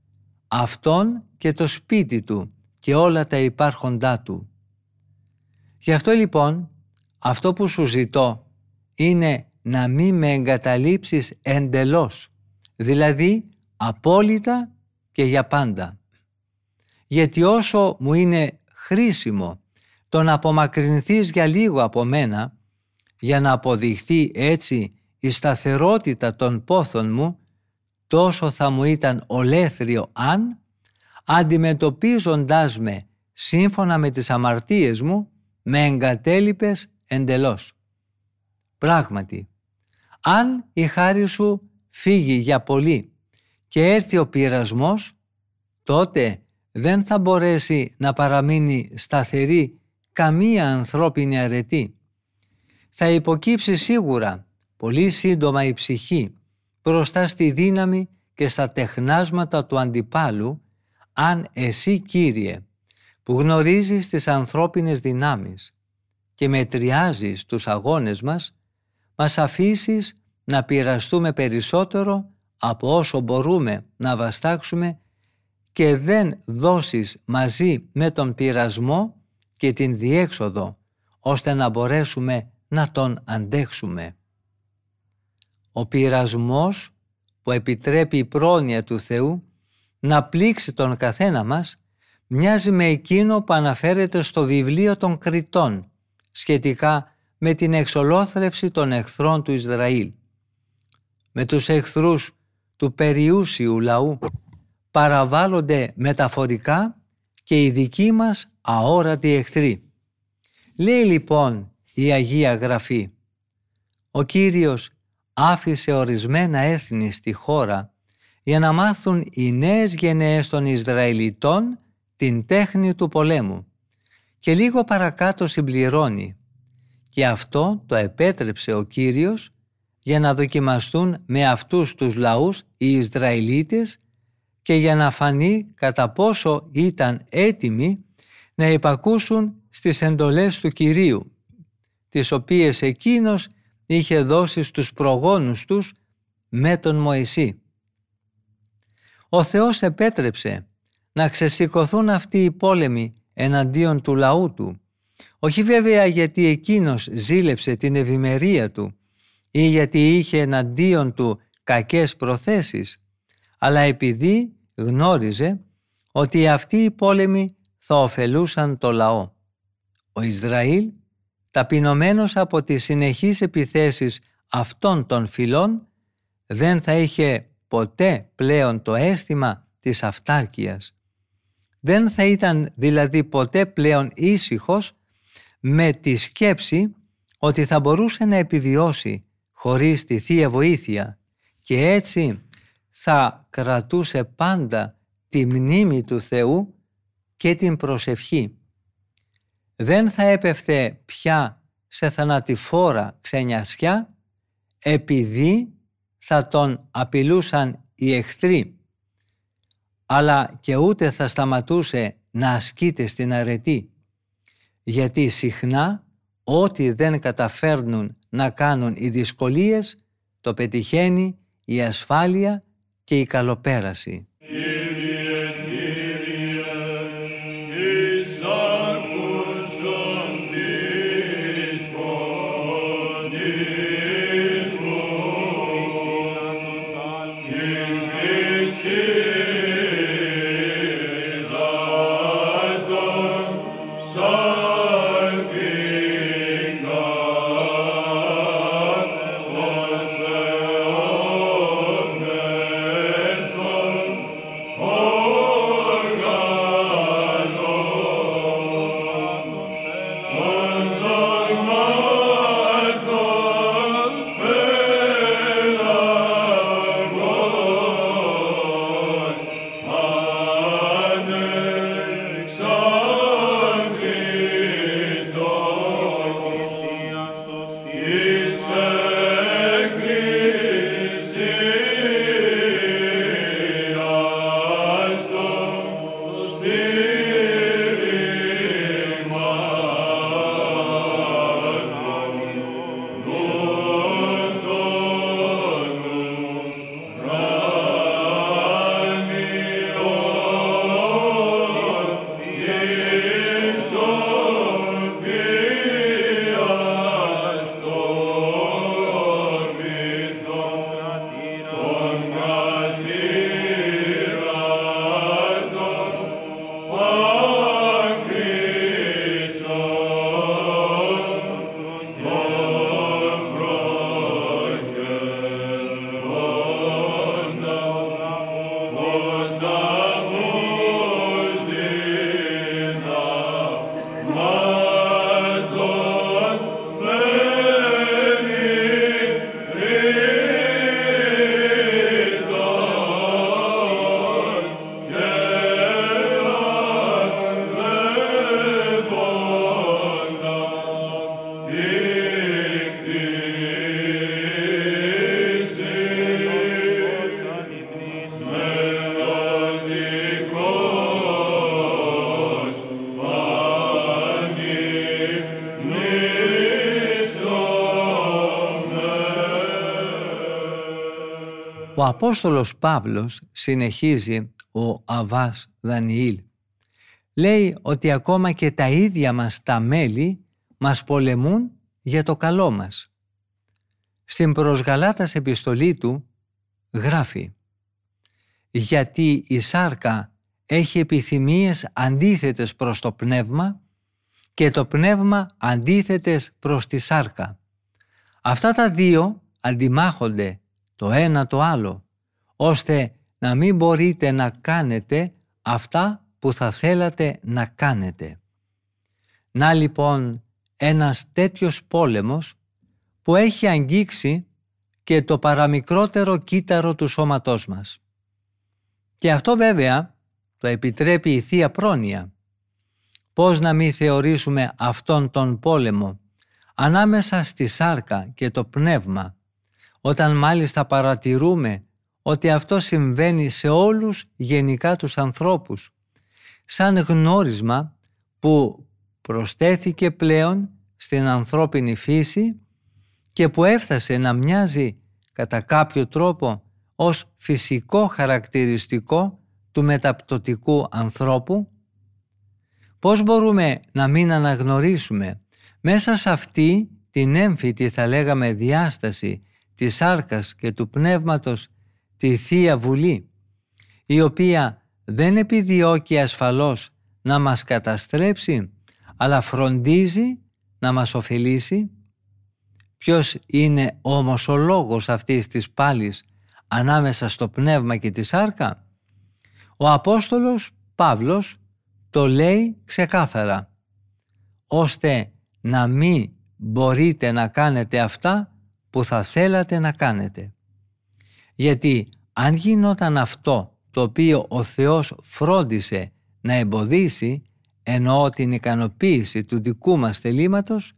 αυτόν και το σπίτι του και όλα τα υπάρχοντά του. Γι' αυτό λοιπόν, αυτό που σου ζητώ είναι να μην με εγκαταλείψεις εντελώς, δηλαδή απόλυτα και για πάντα. Γιατί όσο μου είναι χρήσιμο το να απομακρυνθείς για λίγο από μένα, για να αποδειχθεί έτσι η σταθερότητα των πόθων μου, τόσο θα μου ήταν ολέθριο αν, αντιμετωπίζοντάς με σύμφωνα με τις αμαρτίες μου, με εγκατέλειπες εντελώς. Πράγματι, αν η χάρη σου φύγει για πολύ και έρθει ο πειρασμός, τότε δεν θα μπορέσει να παραμείνει σταθερή καμία ανθρώπινη αρετή. Θα υποκύψει σίγουρα πολύ σύντομα η ψυχή μπροστά στη δύναμη και στα τεχνάσματα του αντιπάλου, αν εσύ, Κύριε, που γνωρίζεις τις ανθρώπινες δυνάμεις και μετριάζεις τους αγώνες μας, μας αφήσεις να πειραστούμε περισσότερο από όσο μπορούμε να βαστάξουμε και δεν δώσεις μαζί με τον πειρασμό και την διέξοδο, ώστε να μπορέσουμε να τον αντέξουμε. Ο πειρασμός που επιτρέπει η πρόνοια του Θεού να πλήξει τον καθένα μας, μοιάζει με εκείνο που αναφέρεται στο βιβλίο των Κριτών σχετικά με την εξολόθρευση των εχθρών του Ισραήλ. Με τους εχθρούς του περιούσιου λαού παραβάλλονται μεταφορικά και οι δικοί μας αόρατοι εχθροί. Λέει λοιπόν η Αγία Γραφή: «Ο Κύριος άφησε ορισμένα έθνη στη χώρα για να μάθουν οι νέες γενναίες των Ισραηλιτών την τέχνη του πολέμου». Και λίγο παρακάτω συμπληρώνει: «Και αυτό το επέτρεψε ο Κύριος για να δοκιμαστούν με αυτούς τους λαούς οι Ισραηλίτες και για να φανεί κατά πόσο ήταν έτοιμοι να υπακούσουν στις εντολές του Κυρίου, τις οποίες εκείνος είχε δώσει στους προγόνους τους με τον Μωυσή». Ο Θεός επέτρεψε να ξεσηκωθούν αυτοί οι πόλεμοι εναντίον του λαού του, όχι βέβαια γιατί εκείνος ζήλεψε την ευημερία του ή γιατί είχε εναντίον του κακές προθέσεις, αλλά επειδή γνώριζε ότι αυτοί οι πόλεμοι θα ωφελούσαν το λαό. Ο Ισραήλ, ταπεινωμένος από τις συνεχείς επιθέσεις αυτών των φυλών, δεν θα είχε ποτέ πλέον το αίσθημα της αυτάρκειας. Δεν θα ήταν δηλαδή ποτέ πλέον ήσυχος με τη σκέψη ότι θα μπορούσε να επιβιώσει χωρίς τη Θεία Βοήθεια, και έτσι θα κρατούσε πάντα τη μνήμη του Θεού και την προσευχή. Δεν θα έπεφτε πια σε θανατηφόρα ξενιασιά, επειδή θα τον απειλούσαν οι εχθροί, αλλά και ούτε θα σταματούσε να ασκείται στην αρετή, γιατί συχνά ό,τι δεν καταφέρνουν να κάνουν οι δυσκολίες, το πετυχαίνει η ασφάλεια και η καλοπέραση. Ο Απόστολος Παύλος, συνεχίζει ο Αββάς Δανιήλ, λέει ότι ακόμα και τα ίδια μας τα μέλη μας πολεμούν για το καλό μας. Στην προς Γαλάτας επιστολή του γράφει «Γιατί η σάρκα έχει επιθυμίες αντίθετες προς το πνεύμα και το πνεύμα αντίθετες προς τη σάρκα. Αυτά τα δύο αντιμάχονται το ένα το άλλο, ώστε να μην μπορείτε να κάνετε αυτά που θα θέλατε να κάνετε». Να λοιπόν ένας τέτοιος πόλεμος που έχει αγγίξει και το παραμικρότερο κύτταρο του σώματός μας. Και αυτό βέβαια το επιτρέπει η Θεία Πρόνοια. Πώς να μην θεωρήσουμε αυτόν τον πόλεμο ανάμεσα στη σάρκα και το πνεύμα, όταν μάλιστα παρατηρούμε ότι αυτό συμβαίνει σε όλους γενικά τους ανθρώπους, σαν γνώρισμα που προστέθηκε πλέον στην ανθρώπινη φύση και που έφτασε να μοιάζει κατά κάποιο τρόπο ως φυσικό χαρακτηριστικό του μεταπτωτικού ανθρώπου. Πώς μπορούμε να μην αναγνωρίσουμε μέσα σε αυτή την έμφυτη, θα λέγαμε, διάσταση της σάρκας και του πνεύματος τη Θεία Βουλή, η οποία δεν επιδιώκει ασφαλώς να μας καταστρέψει, αλλά φροντίζει να μας ωφελήσει. Ποιος είναι όμως ο λόγος αυτής της πάλης ανάμεσα στο πνεύμα και τη σάρκα? Ο Απόστολος Παύλος το λέει ξεκάθαρα, ώστε να μην μπορείτε να κάνετε αυτά που θα θέλατε να κάνετε. Γιατί αν γινόταν αυτό το οποίο ο Θεός φρόντισε να εμποδίσει, εννοώ την ικανοποίηση του δικού μας θελήματος,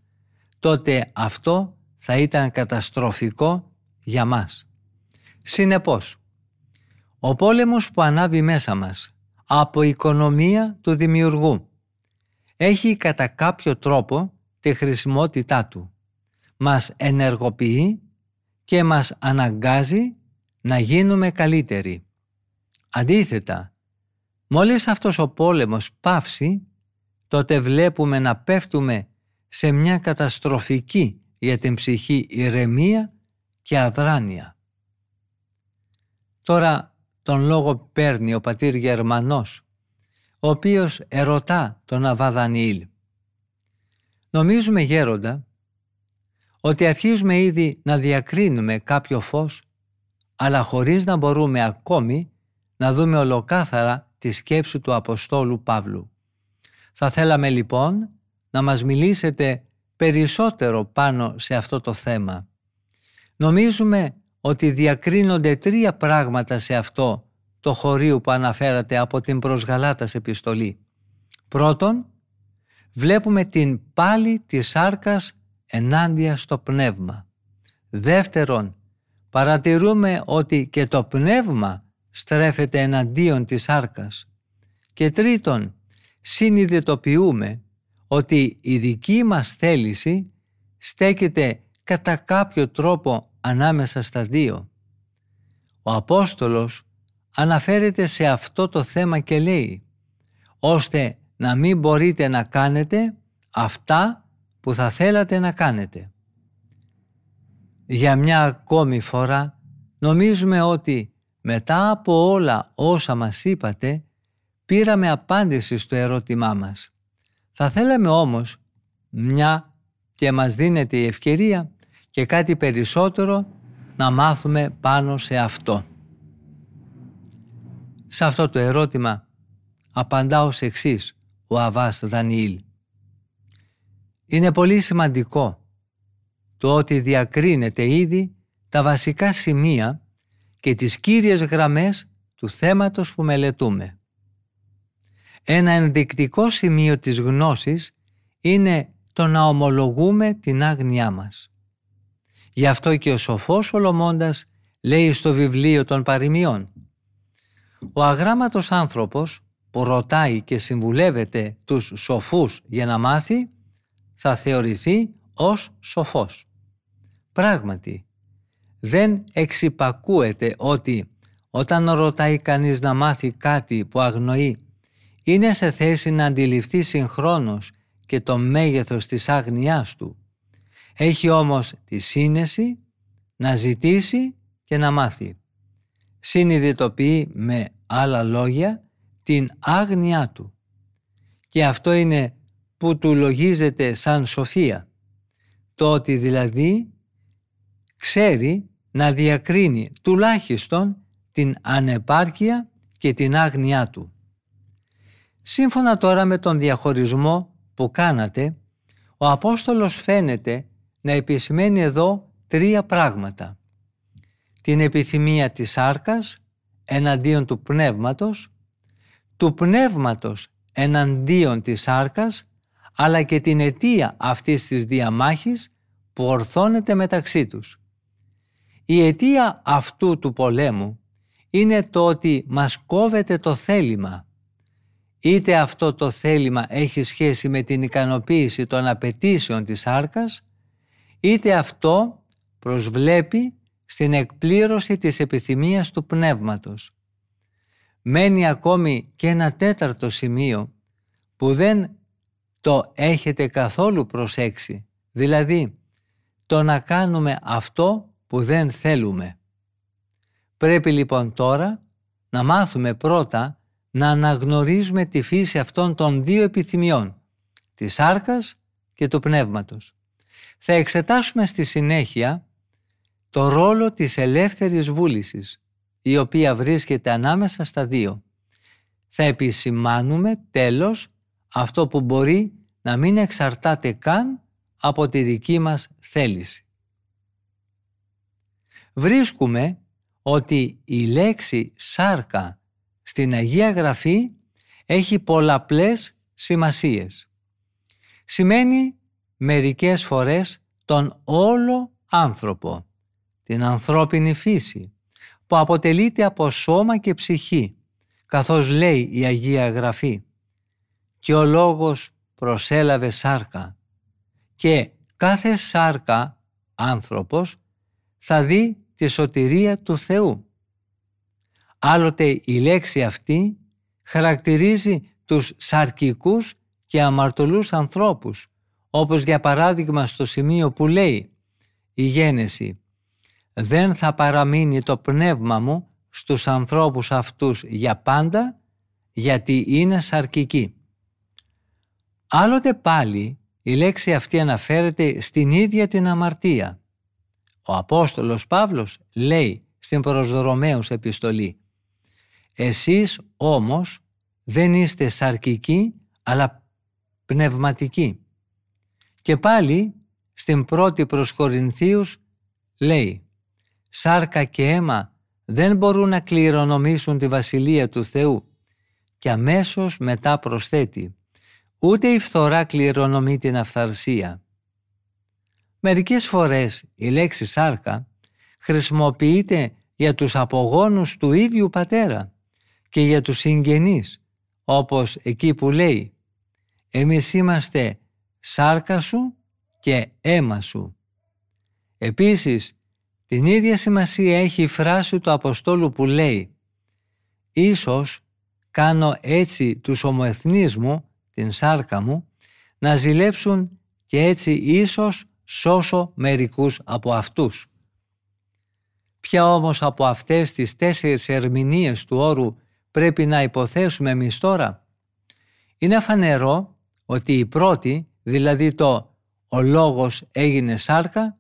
τότε αυτό θα ήταν καταστροφικό για μας. Συνεπώς, ο πόλεμος που ανάβει μέσα μας από οικονομία του δημιουργού έχει κατά κάποιο τρόπο τη χρησιμότητά του. Μας ενεργοποιεί και μας αναγκάζει να γίνουμε καλύτεροι. Αντίθετα, μόλις αυτός ο πόλεμος πάυσει, τότε βλέπουμε να πέφτουμε σε μια καταστροφική για την ψυχή ηρεμία και αδράνεια. Τώρα τον λόγο παίρνει ο πατήρ Γερμανός, ο οποίος ερωτά τον Αββά Δανιήλ. Νομίζουμε, γέροντα, ότι αρχίζουμε ήδη να διακρίνουμε κάποιο φως, αλλά χωρίς να μπορούμε ακόμη να δούμε ολοκάθαρα τη σκέψη του Αποστόλου Παύλου. Θα θέλαμε λοιπόν να μας μιλήσετε περισσότερο πάνω σε αυτό το θέμα. Νομίζουμε ότι διακρίνονται τρία πράγματα σε αυτό το χωρίο που αναφέρατε από την προς Γαλάτας επιστολή. Πρώτον, βλέπουμε την πάλη της σάρκας ενάντια στο πνεύμα. Δεύτερον, παρατηρούμε ότι και το πνεύμα στρέφεται εναντίον της σάρκας. Και τρίτον, συνειδητοποιούμε ότι η δική μας θέληση στέκεται κατά κάποιο τρόπο ανάμεσα στα δύο. Ο Απόστολος αναφέρεται σε αυτό το θέμα και λέει «ώστε να μην μπορείτε να κάνετε αυτά που θα θέλατε να κάνετε». Για μια ακόμη φορά νομίζουμε ότι μετά από όλα όσα μας είπατε πήραμε απάντηση στο ερώτημά μας. Θα θέλαμε όμως, μια και μας δίνεται η ευκαιρία, και κάτι περισσότερο να μάθουμε πάνω σε αυτό. Σε αυτό το ερώτημα απαντά ως εξής ο Αββάς Δανιήλ. Είναι πολύ σημαντικό το ότι διακρίνεται ήδη τα βασικά σημεία και τις κύριες γραμμές του θέματος που μελετούμε. Ένα ενδεικτικό σημείο της γνώσης είναι το να ομολογούμε την άγνοιά μας. Γι' αυτό και ο σοφός Σολομώντας λέει στο βιβλίο των παροιμιών «Ο αγράμματος άνθρωπος που ρωτάει και συμβουλεύεται τους σοφούς για να μάθει, θα θεωρηθεί ως σοφός». Πράγματι, δεν εξυπακούεται ότι όταν ρωτάει κανείς να μάθει κάτι που αγνοεί, είναι σε θέση να αντιληφθεί συγχρόνως και το μέγεθος της άγνοιάς του. Έχει όμως τη σύνεση να ζητήσει και να μάθει. συνειδητοποιεί με άλλα λόγια την άγνοιά του. Και αυτό είναι που του λογίζεται σαν σοφία. Το ότι δηλαδή ξέρει να διακρίνει τουλάχιστον την ανεπάρκεια και την άγνοιά του. Σύμφωνα τώρα με τον διαχωρισμό που κάνατε, ο Απόστολος φαίνεται να επισημαίνει εδώ τρία πράγματα. Την επιθυμία της σάρκας εναντίον του πνεύματος, του πνεύματος εναντίον της σάρκας, αλλά και την αιτία αυτής της διαμάχης που ορθώνεται μεταξύ τους. Η αιτία αυτού του πολέμου είναι το ότι μας κόβεται το θέλημα. Είτε αυτό το θέλημα έχει σχέση με την ικανοποίηση των απαιτήσεων της σάρκας, είτε αυτό προσβλέπει στην εκπλήρωση της επιθυμίας του πνεύματος. Μένει ακόμη και ένα τέταρτο σημείο που δεν το έχετε καθόλου προσέξει, δηλαδή το να κάνουμε αυτό που δεν θέλουμε. Πρέπει λοιπόν τώρα να μάθουμε πρώτα να αναγνωρίζουμε τη φύση αυτών των δύο επιθυμιών, της σάρκας και του πνεύματος. Θα εξετάσουμε στη συνέχεια το ρόλο της ελεύθερης βούλησης, η οποία βρίσκεται ανάμεσα στα δύο. Θα επισημάνουμε τέλος αυτό που μπορεί να μην εξαρτάται καν από τη δική μας θέληση. Βρίσκουμε ότι η λέξη σάρκα στην Αγία Γραφή έχει πολλαπλές σημασίες. Σημαίνει μερικές φορές τον όλο άνθρωπο, την ανθρώπινη φύση, που αποτελείται από σώμα και ψυχή, καθώς λέει η Αγία Γραφή «Και ο λόγος προσέλαβε σάρκα» και κάθε σάρκα, άνθρωπος, θα δει τη σωτηρία του Θεού. Άλλοτε η λέξη αυτή χαρακτηρίζει τους σαρκικούς και αμαρτωλούς ανθρώπους, όπως για παράδειγμα στο σημείο που λέει η Γένεση «Δεν θα παραμείνει το πνεύμα μου στους ανθρώπους αυτούς για πάντα, γιατί είναι σαρκικοί». Άλλοτε πάλι η λέξη αυτή αναφέρεται στην ίδια την αμαρτία. Ο Απόστολος Παύλος λέει στην προς Ρωμαίους επιστολή «Εσείς όμως δεν είστε σαρκικοί αλλά πνευματικοί». Και πάλι στην πρώτη προς Κορινθίους λέει «Σάρκα και αίμα δεν μπορούν να κληρονομήσουν τη Βασιλεία του Θεού» και αμέσως μετά προσθέτει «Ούτε η φθορά κληρονομεί την αυθαρσία». Μερικές φορές η λέξη σάρκα χρησιμοποιείται για τους απογόνους του ίδιου πατέρα και για τους συγγενείς, όπως εκεί που λέει «Εμείς είμαστε σάρκα σου και αίμα σου». Επίσης, την ίδια σημασία έχει η φράση του Αποστόλου που λέει «Ίσως κάνω έτσι τους ομοεθνείς μου, την σάρκα μου, να ζηλέψουν και έτσι ίσως σώσω μερικούς από αυτούς». Ποια όμως από αυτές τις τέσσερις ερμηνείες του όρου πρέπει να υποθέσουμε εμείς τώρα? Είναι φανερό ότι η πρώτη, δηλαδή το «ο λόγος έγινε σάρκα»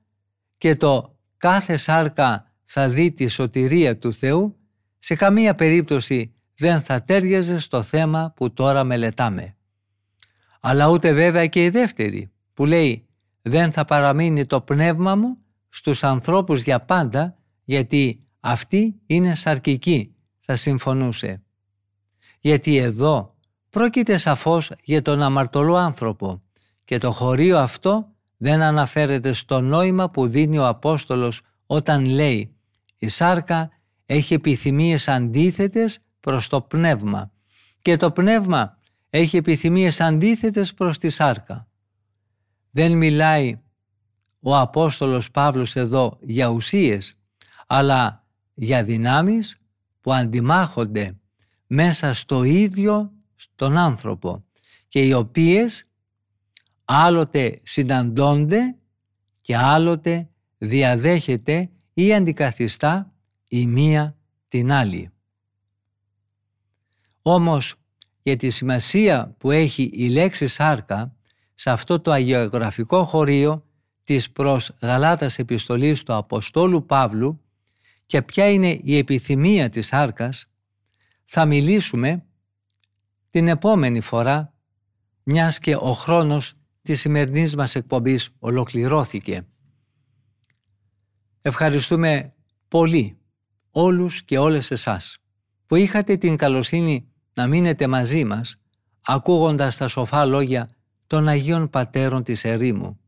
και το «κάθε σάρκα θα δει τη σωτηρία του Θεού» σε καμία περίπτωση δεν θα τέριαζε στο θέμα που τώρα μελετάμε. Αλλά ούτε βέβαια και η δεύτερη που λέει «δεν θα παραμείνει το πνεύμα μου στους ανθρώπους για πάντα, γιατί αυτή είναι σαρκική» θα συμφωνούσε. Γιατί εδώ πρόκειται σαφώς για τον αμαρτωλό άνθρωπο και το χωρίο αυτό δεν αναφέρεται στο νόημα που δίνει ο Απόστολος όταν λέει «η σάρκα έχει επιθυμίες αντίθετες προς το πνεύμα και το πνεύμα έχει επιθυμίες αντίθετες προς τη σάρκα». Δεν μιλάει ο Απόστολος Παύλος εδώ για ουσίες, αλλά για δυνάμεις που αντιμάχονται μέσα στο ίδιο στον άνθρωπο και οι οποίες άλλοτε συναντώνται και άλλοτε διαδέχεται ή αντικαθιστά η μία την άλλη. Όμως για τη σημασία που έχει η λέξη σάρκα σε αυτό το αγιογραφικό χωρίο της προς Γαλάτας επιστολής του Αποστόλου Παύλου και ποια είναι η επιθυμία της σάρκας, θα μιλήσουμε την επόμενη φορά, μιας και ο χρόνος της σημερινής μας εκπομπής ολοκληρώθηκε. Ευχαριστούμε πολύ όλους και όλες εσάς που είχατε την καλοσύνη να μείνετε μαζί μας ακούγοντας τα σοφά λόγια των Αγίων Πατέρων της Ερήμου.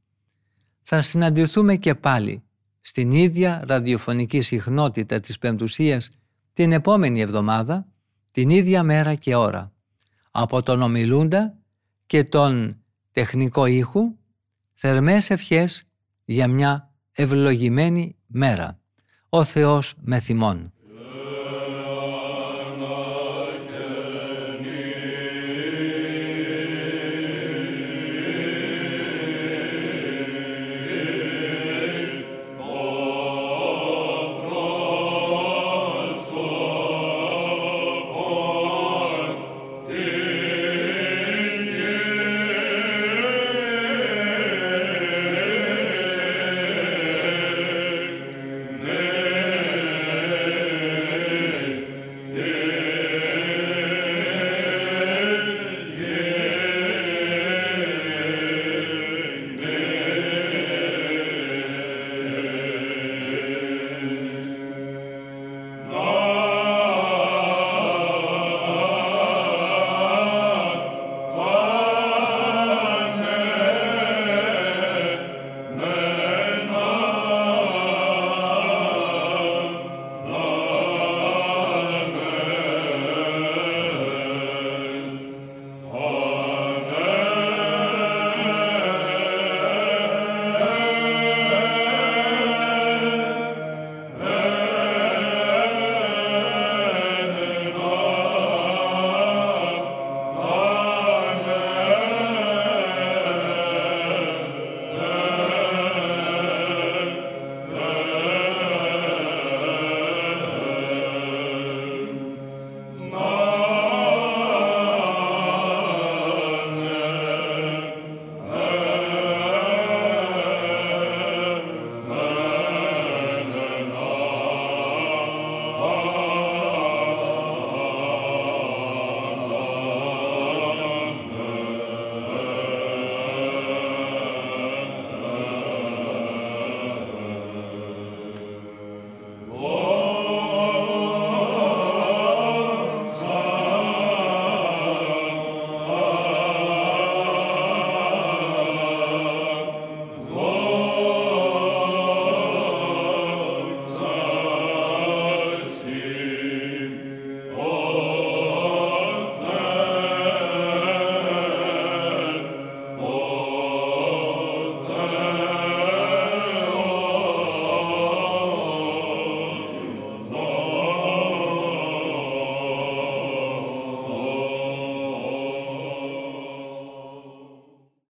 Θα συναντηθούμε και πάλι στην ίδια ραδιοφωνική συχνότητα της Πεμπτουσίας την επόμενη εβδομάδα, την ίδια μέρα και ώρα. Από τον ομιλούντα και τον τεχνικό ήχου, θερμές ευχές για μια ευλογημένη μέρα. Ο Θεός με θυμών.